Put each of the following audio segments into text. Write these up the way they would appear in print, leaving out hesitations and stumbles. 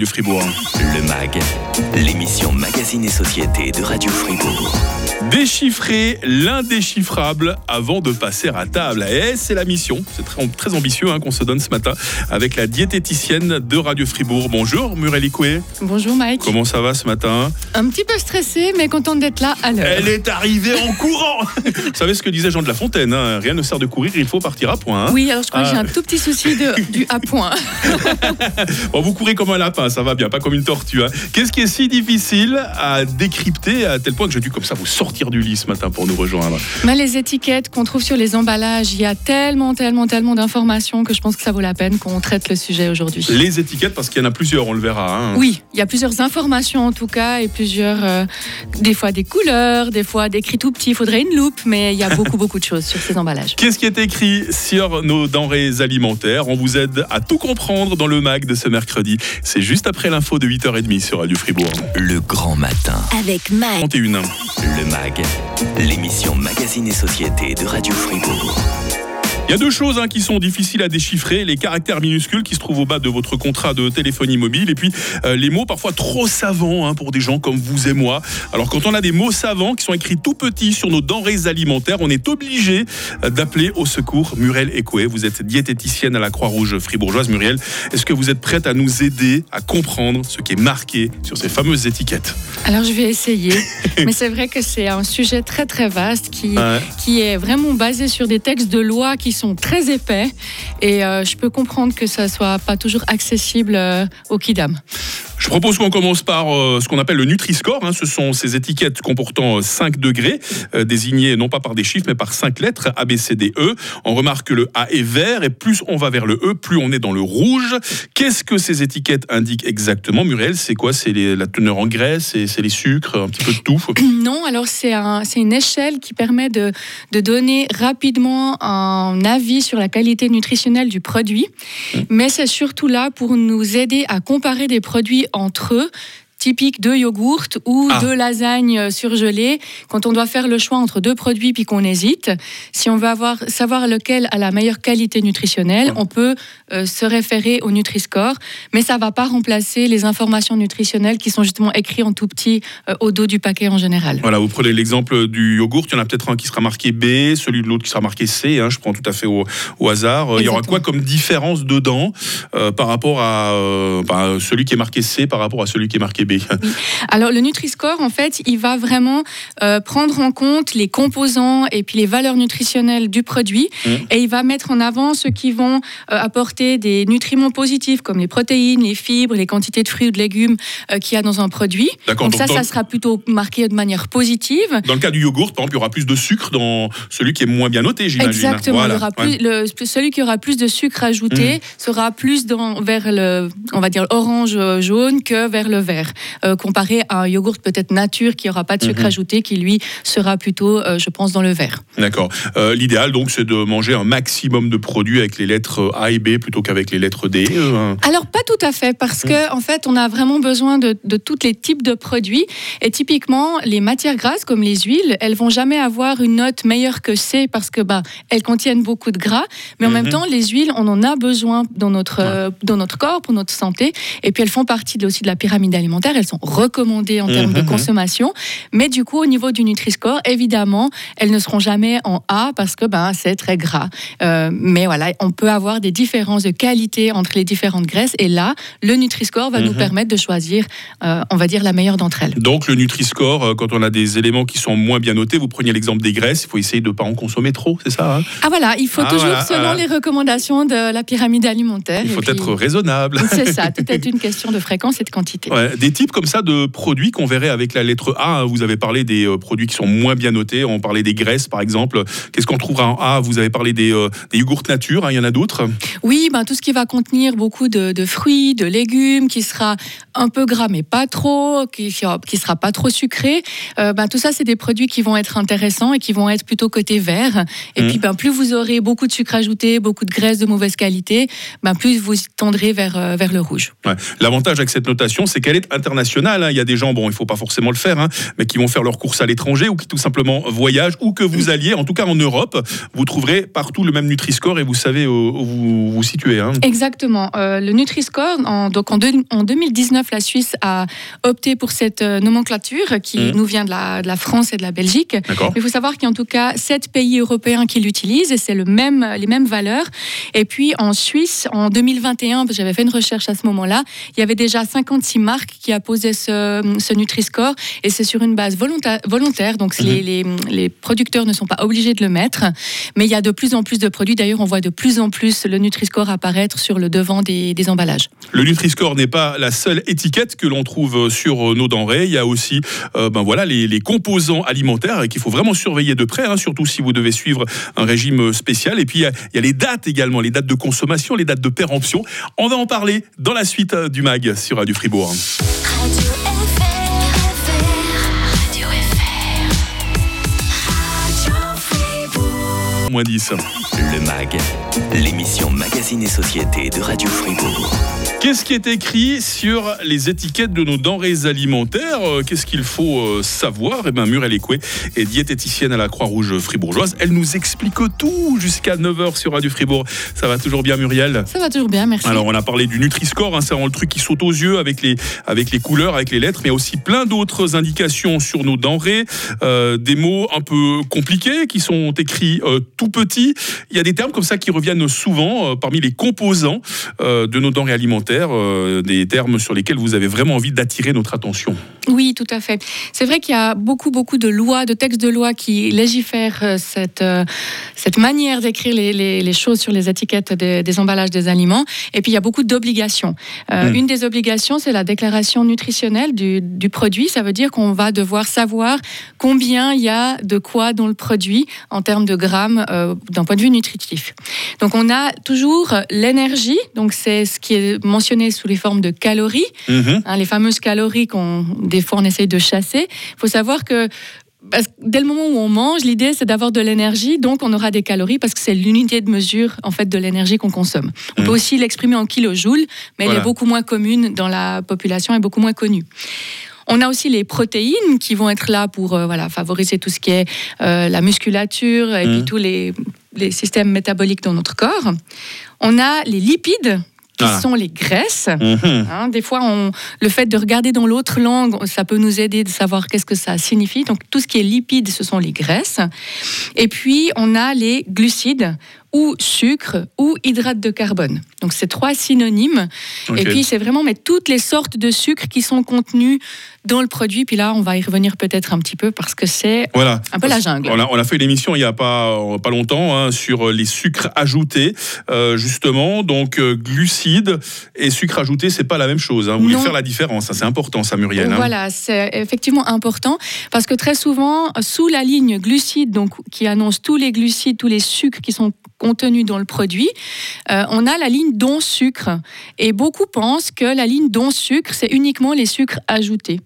Du Fribourg. Le MAG, l'émission Magazine et Société de Radio Fribourg. Déchiffrer l'indéchiffrable avant de passer à table. Et c'est la mission, c'est très, très ambitieux qu'on se donne ce matin avec la diététicienne de Radio Fribourg. Bonjour Murielle Equey. Bonjour Mike. Comment ça va ce matin ? Un petit peu stressée mais contente d'être là à l'heure. Elle est arrivée en courant. Vous savez ce que disait Jean de La Fontaine, rien ne sert de courir, il faut partir à point. Oui, alors je crois que j'ai un tout petit souci du à point. Bon, vous courez comme un lapin, ça va bien, pas comme une tortue. Qu'est-ce qui est si difficile à décrypter à tel point que j'ai dû comme ça vous sortir du lit ce matin pour nous rejoindre ? Mais les étiquettes qu'on trouve sur les emballages, il y a tellement d'informations que je pense que ça vaut la peine qu'on traite le sujet aujourd'hui. Les étiquettes, parce qu'il y en a plusieurs, on le verra. Oui, il y a plusieurs informations en tout cas et plusieurs, des fois des couleurs, des fois d'écrits tout petits, il faudrait une loupe, mais il y a beaucoup de choses sur ces emballages. Qu'est-ce qui est écrit sur nos denrées alimentaires ? On vous aide à tout comprendre dans le MAG de ce mercredi. C'est juste après l'info de 8h30 sur Radio Fribourg. Le Grand Matin. Avec MAG. 31. Le MAG, l'émission Magazine et Société de Radio Fribourg. Il y a deux choses qui sont difficiles à déchiffrer, les caractères minuscules qui se trouvent au bas de votre contrat de téléphonie mobile et puis les mots parfois trop savants pour des gens comme vous et moi. Alors quand on a des mots savants qui sont écrits tout petits sur nos denrées alimentaires, on est obligé d'appeler au secours. Murielle Equey, vous êtes diététicienne à la Croix-Rouge Fribourgeoise. Murielle, est-ce que vous êtes prête à nous aider à comprendre ce qui est marqué sur ces fameuses étiquettes ? Alors je vais essayer, mais c'est vrai que c'est un sujet très très vaste qui est vraiment basé sur des textes de loi qui sont très épais et je peux comprendre que ça ne soit pas toujours accessible aux kidam. Je propose qu'on commence par ce qu'on appelle le Nutri-Score. Ce sont ces étiquettes comportant 5 degrés, désignées non pas par des chiffres, mais par 5 lettres, A, B, C, D, E. On remarque que le A est vert, et plus on va vers le E, plus on est dans le rouge. Qu'est-ce que ces étiquettes indiquent exactement, Murielle ? C'est quoi ? C'est la teneur en graisse, c'est les sucres, un petit peu de tout ? Non, alors c'est une échelle qui permet de donner rapidement un avis sur la qualité nutritionnelle du produit. Mais c'est surtout là pour nous aider à comparer des produits entre eux, typique de yogourt ou de lasagne surgelée. Quand on doit faire le choix entre deux produits puis qu'on hésite, si on veut savoir lequel a la meilleure qualité nutritionnelle, on peut se référer au Nutri-Score, mais ça ne va pas remplacer les informations nutritionnelles qui sont justement écrites en tout petit au dos du paquet en général. Voilà, vous prenez l'exemple du yogourt, il y en a peut-être un qui sera marqué B, celui de l'autre qui sera marqué C, je prends tout à fait au hasard. Exactement. Il y aura quoi comme différence dedans par rapport à celui qui est marqué C par rapport à celui qui est marqué B ? Oui. Alors le Nutri-Score, en fait, il va vraiment prendre en compte les composants et puis les valeurs nutritionnelles du produit et il va mettre en avant ceux qui vont apporter des nutriments positifs comme les protéines, les fibres, les quantités de fruits ou de légumes qu'il y a dans un produit. D'accord, donc ça sera plutôt marqué de manière positive. Dans le cas du yogourt, par exemple, il y aura plus de sucre dans celui qui est moins bien noté, j'imagine. Exactement, voilà. Il y aura celui qui aura plus de sucre ajouté sera plus vers le, on va dire, orange jaune que vers le vert. Comparé à un yogourt peut-être nature qui n'aura pas de sucre ajouté, qui lui sera plutôt, je pense, dans le vert. D'accord. L'idéal donc, c'est de manger un maximum de produits avec les lettres A et B plutôt qu'avec les lettres D. Alors pas tout à fait, parce que en fait, on a vraiment besoin de tous les types de produits. Et typiquement, les matières grasses comme les huiles, elles vont jamais avoir une note meilleure que C parce que elles contiennent beaucoup de gras. Mais en même temps, les huiles, on en a besoin dans notre corps pour notre santé. Et puis elles font partie aussi de la pyramide alimentaire. Elles sont recommandées en termes de consommation, mais du coup, au niveau du Nutri-Score, évidemment, elles ne seront jamais en A parce que c'est très gras. Mais voilà, on peut avoir des différences de qualité entre les différentes graisses et là, le Nutri-Score va nous permettre de choisir, on va dire, la meilleure d'entre elles. Donc, le Nutri-Score, quand on a des éléments qui sont moins bien notés, vous preniez l'exemple des graisses, il faut essayer de ne pas en consommer trop, c'est ça voilà, il faut toujours, selon les recommandations de la pyramide alimentaire. Il faut être raisonnable. C'est ça, tout est une question de fréquence et de quantité. Ouais, des types comme ça de produits qu'on verrait avec la lettre A. Vous avez parlé des produits qui sont moins bien notés. On parlait des graisses, par exemple. Qu'est-ce qu'on trouvera en A ? Vous avez parlé des yogourts nature. Il y en a d'autres ? Oui, tout ce qui va contenir beaucoup de fruits, de légumes, qui sera un peu gras, mais pas trop, qui sera pas trop sucré. Tout ça, c'est des produits qui vont être intéressants et qui vont être plutôt côté vert. Et puis, plus vous aurez beaucoup de sucre ajouté, beaucoup de graisses de mauvaise qualité, plus vous tendrez vers le rouge. Ouais. L'avantage avec cette notation, c'est qu'elle est international. Hein. Il y a des gens, bon, il ne faut pas forcément le faire, hein, mais qui vont faire leurs courses à l'étranger ou qui tout simplement voyagent, où que vous alliez, en tout cas en Europe, vous trouverez partout le même Nutri-Score et vous savez où vous vous situez. Hein. Exactement. Le Nutri-Score, en 2019, la Suisse a opté pour cette nomenclature qui nous vient de la France et de la Belgique. D'accord. Mais il faut savoir qu'il y a en tout cas 7 pays européens qui l'utilisent et c'est les mêmes valeurs. Et puis en Suisse, en 2021, j'avais fait une recherche à ce moment-là, il y avait déjà 56 marques qui apposaient ce Nutri-Score et c'est sur une base volontaire, donc les producteurs ne sont pas obligés de le mettre, mais il y a de plus en plus de produits. D'ailleurs, on voit de plus en plus le Nutri-Score apparaître sur le devant des emballages. Le Nutri-Score n'est pas la seule étiquette que l'on trouve sur nos denrées. Il y a aussi les composants alimentaires qu'il faut vraiment surveiller de près, hein, surtout si vous devez suivre un régime spécial. Et puis, il y a les dates également, les dates de consommation, les dates de péremption. On va en parler dans la suite du MAG sur Radio Fribourg. Moins 10. Le MAG, l'émission Magazine et Société de Radio Fribourg. Qu'est-ce qui est écrit sur les étiquettes de nos denrées alimentaires ? Qu'est-ce qu'il faut savoir ? Eh bien, Murielle Equey est diététicienne à la Croix-Rouge Fribourgeoise. Elle nous explique tout jusqu'à 9h sur Radio Fribourg. Ça va toujours bien, Murielle ? Ça va toujours bien, merci. Alors, on a parlé du Nutri-Score, hein, c'est vraiment le truc qui saute aux yeux avec les couleurs, avec les lettres, mais aussi plein d'autres indications sur nos denrées, des mots un peu compliqués qui sont écrits tout petits. Il y a des termes comme ça qui reviennent souvent parmi les composants de nos denrées alimentaires. Des termes sur lesquels vous avez vraiment envie d'attirer notre attention. Oui, tout à fait. C'est vrai qu'il y a beaucoup de lois, de textes de loi qui légifèrent cette manière d'écrire les choses sur les étiquettes des emballages des aliments. Et puis, il y a beaucoup d'obligations. Une des obligations, c'est la déclaration nutritionnelle du produit. Ça veut dire qu'on va devoir savoir combien il y a de quoi dans le produit en termes de grammes d'un point de vue nutritif. Donc, on a toujours l'énergie. Donc, c'est ce qui est mentionné sous les formes de calories, hein, les fameuses calories des fois on essaye de chasser. Il faut savoir que dès le moment où on mange, l'idée c'est d'avoir de l'énergie, donc on aura des calories parce que c'est l'unité de mesure en fait de l'énergie qu'on consomme. On peut aussi l'exprimer en kilojoules, mais elle est beaucoup moins commune dans la population et beaucoup moins connue. On a aussi les protéines qui vont être là pour favoriser tout ce qui est la musculature et puis tous les systèmes métaboliques dans notre corps. On a les lipides qui sont les graisses. Hein, des fois, le fait de regarder dans l'autre langue, ça peut nous aider de savoir qu'est-ce que ça signifie. Donc, tout ce qui est lipides, ce sont les graisses. Et puis, on a les glucides, ou sucre, ou hydrate de carbone. Donc, c'est 3 synonymes. Okay. Et puis, c'est vraiment toutes les sortes de sucres qui sont contenus dans le produit. Puis là, on va y revenir peut-être un petit peu parce que c'est un peu la jungle. On a fait une émission il n'y a pas longtemps hein, sur les sucres ajoutés, justement. Donc, glucides et sucres ajoutés, ce n'est pas la même chose. Hein. Vous voulez faire la différence. Ça, c'est important, ça, Murielle. Donc, hein. Voilà, c'est effectivement important parce que très souvent, sous la ligne glucides, donc, qui annonce tous les glucides, tous les sucres qui sont contenu dans le produit, on a la ligne dont sucre. Et beaucoup pensent que la ligne dont sucre, c'est uniquement les sucres ajoutés.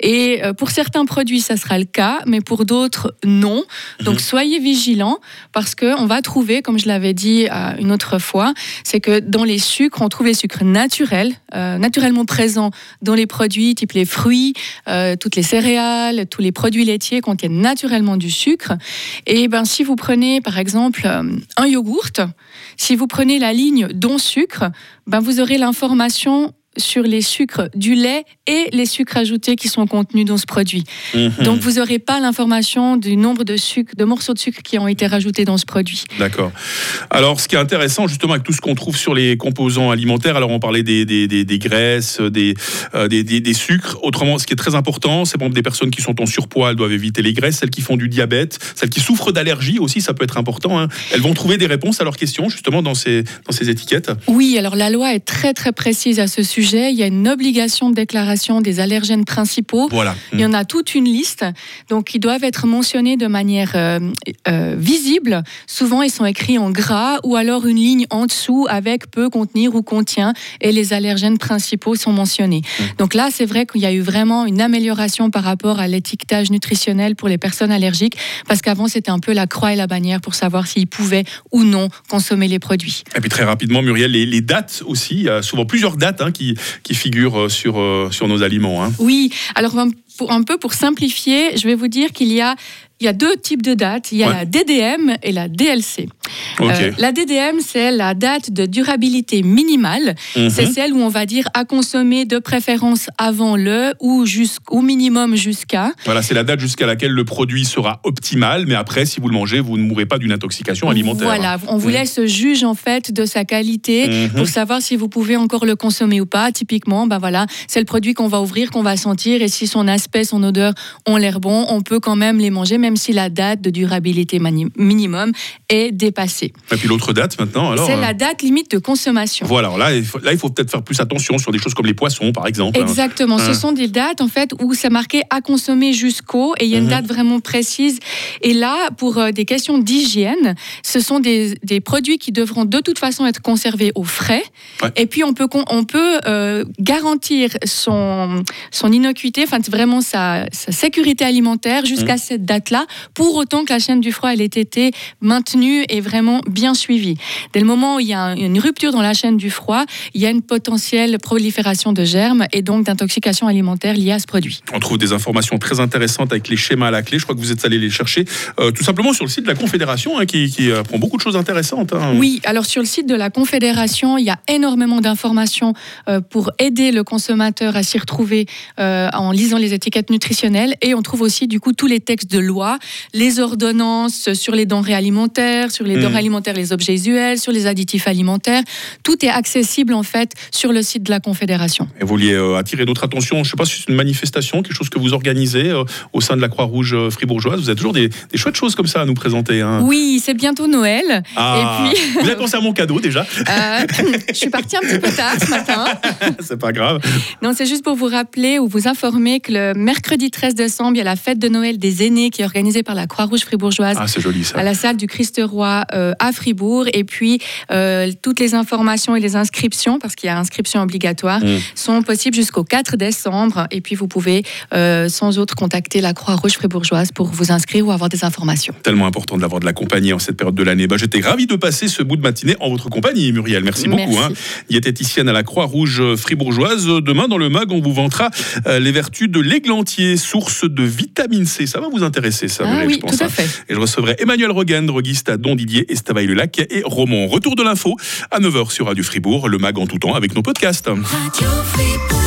Et pour certains produits, ça sera le cas, mais pour d'autres, non. Donc, soyez vigilants, parce qu'on va trouver, comme je l'avais dit une autre fois, c'est que dans les sucres, on trouve les sucres naturels, naturellement présents dans les produits, type les fruits, toutes les céréales, tous les produits laitiers contiennent naturellement du sucre. Et si vous prenez, par exemple, un yogourt, si vous prenez la ligne dont sucre, vous aurez l'information sur les sucres du lait et les sucres ajoutés qui sont contenus dans ce produit. Donc, vous n'aurez pas l'information du nombre de morceaux de sucre qui ont été rajoutés dans ce produit. D'accord. Alors, ce qui est intéressant, justement, avec tout ce qu'on trouve sur les composants alimentaires, alors on parlait des graisses, des sucres. Autrement, ce qui est très important, c'est pour des personnes qui sont en surpoids, elles doivent éviter les graisses, celles qui font du diabète, celles qui souffrent d'allergies aussi, ça peut être important. Hein. Elles vont trouver des réponses à leurs questions, justement, dans ces étiquettes. Oui, alors la loi est très, très précise à ce sujet. Il y a une obligation de déclaration des allergènes principaux. Il y en a toute une liste, donc ils doivent être mentionnés de manière visible. Souvent, ils sont écrits en gras ou alors une ligne en dessous avec peut contenir ou contient, et les allergènes principaux sont mentionnés. Donc là, c'est vrai qu'il y a eu vraiment une amélioration par rapport à l'étiquetage nutritionnel pour les personnes allergiques, parce qu'avant, c'était un peu la croix et la bannière pour savoir s'ils pouvaient ou non consommer les produits. Et puis très rapidement, Murielle, les dates aussi, souvent plusieurs dates hein, qui qui figurent sur nos aliments. Hein. Oui, alors un peu pour simplifier, je vais vous dire qu'il y a deux types de dates, il y a la DDM et la DLC. Okay. La DDM, c'est la date de durabilité minimale, c'est celle où on va dire à consommer de préférence avant le ou au minimum jusqu'à. Voilà, c'est la date jusqu'à laquelle le produit sera optimal, mais après, si vous le mangez, vous ne mourrez pas d'une intoxication alimentaire. Voilà, on vous laisse juge en fait de sa qualité pour savoir si vous pouvez encore le consommer ou pas. Typiquement, ben voilà, c'est le produit qu'on va ouvrir, qu'on va sentir, et si son aspect, son odeur ont l'air bon, on peut quand même les manger, même si la date de durabilité minimum est dépassée. Et puis l'autre date maintenant alors, c'est la date limite de consommation. Voilà, alors là il faut peut-être faire plus attention sur des choses comme les poissons par exemple. Exactement, ce sont des dates en fait où c'est marqué à consommer jusqu'au, et il y a une date vraiment précise. Et là, pour des questions d'hygiène, ce sont des produits qui devront de toute façon être conservés au frais. Ouais. Et puis on peut garantir son innocuité, enfin vraiment sa sécurité alimentaire jusqu'à cette date-là, pour autant que la chaîne du froid elle ait été maintenue et vraiment bien suivie. Dès le moment où il y a une rupture dans la chaîne du froid, il y a une potentielle prolifération de germes et donc d'intoxication alimentaire liée à ce produit. On trouve des informations très intéressantes avec les schémas à la clé, je crois que vous êtes allé les chercher tout simplement sur le site de la Confédération qui prend beaucoup de choses intéressantes. Hein. Oui, alors sur le site de la Confédération, il y a énormément d'informations pour aider le consommateur à s'y retrouver en lisant les étiquettes nutritionnelles, et on trouve aussi du coup tous les textes de loi, les ordonnances sur les denrées alimentaires, sur les denrées alimentaires, les objets usuels, sur les additifs alimentaires. Tout est accessible en fait sur le site de la Confédération. Et vous vouliez attirer notre attention, je ne sais pas si c'est une manifestation, quelque chose que vous organisez au sein de la Croix-Rouge fribourgeoise. Vous avez toujours des chouettes choses comme ça à nous présenter. Hein. Oui, c'est bientôt Noël. Ah, et puis... Vous avez pensé à mon cadeau déjà je suis partie un petit peu tard ce matin. C'est pas grave. Non, c'est juste pour vous rappeler ou vous informer que le mercredi 13 décembre, il y a la fête de Noël des aînés qui est organisée par la Croix-Rouge fribourgeoise. Ah, c'est joli, ça. À la salle du Christ-Roi à Fribourg. Et puis, toutes les informations et les inscriptions, parce qu'il y a inscription obligatoire, sont possibles jusqu'au 4 décembre. Et puis, vous pouvez sans autre contacter la Croix-Rouge fribourgeoise pour vous inscrire ou avoir des informations. Tellement important de l'avoir de la compagnie en cette période de l'année. Bah, j'étais ravi de passer ce bout de matinée en votre compagnie, Murielle. Merci beaucoup. Hein. Diététicienne à la Croix-Rouge fribourgeoise. Demain, dans le MAG, on vous vantera les vertus de l'églantier, source de vitamine C. Ça va vous intéresser. Ça, oui, tout à fait. Et je recevrai Emmanuel Rogan, droguiste à Don-Didier, Estavayer-le-Lac et Romont. Retour de l'info à 9h sur Radio Fribourg, le MAG en tout temps avec nos podcasts. Radio Fribourg.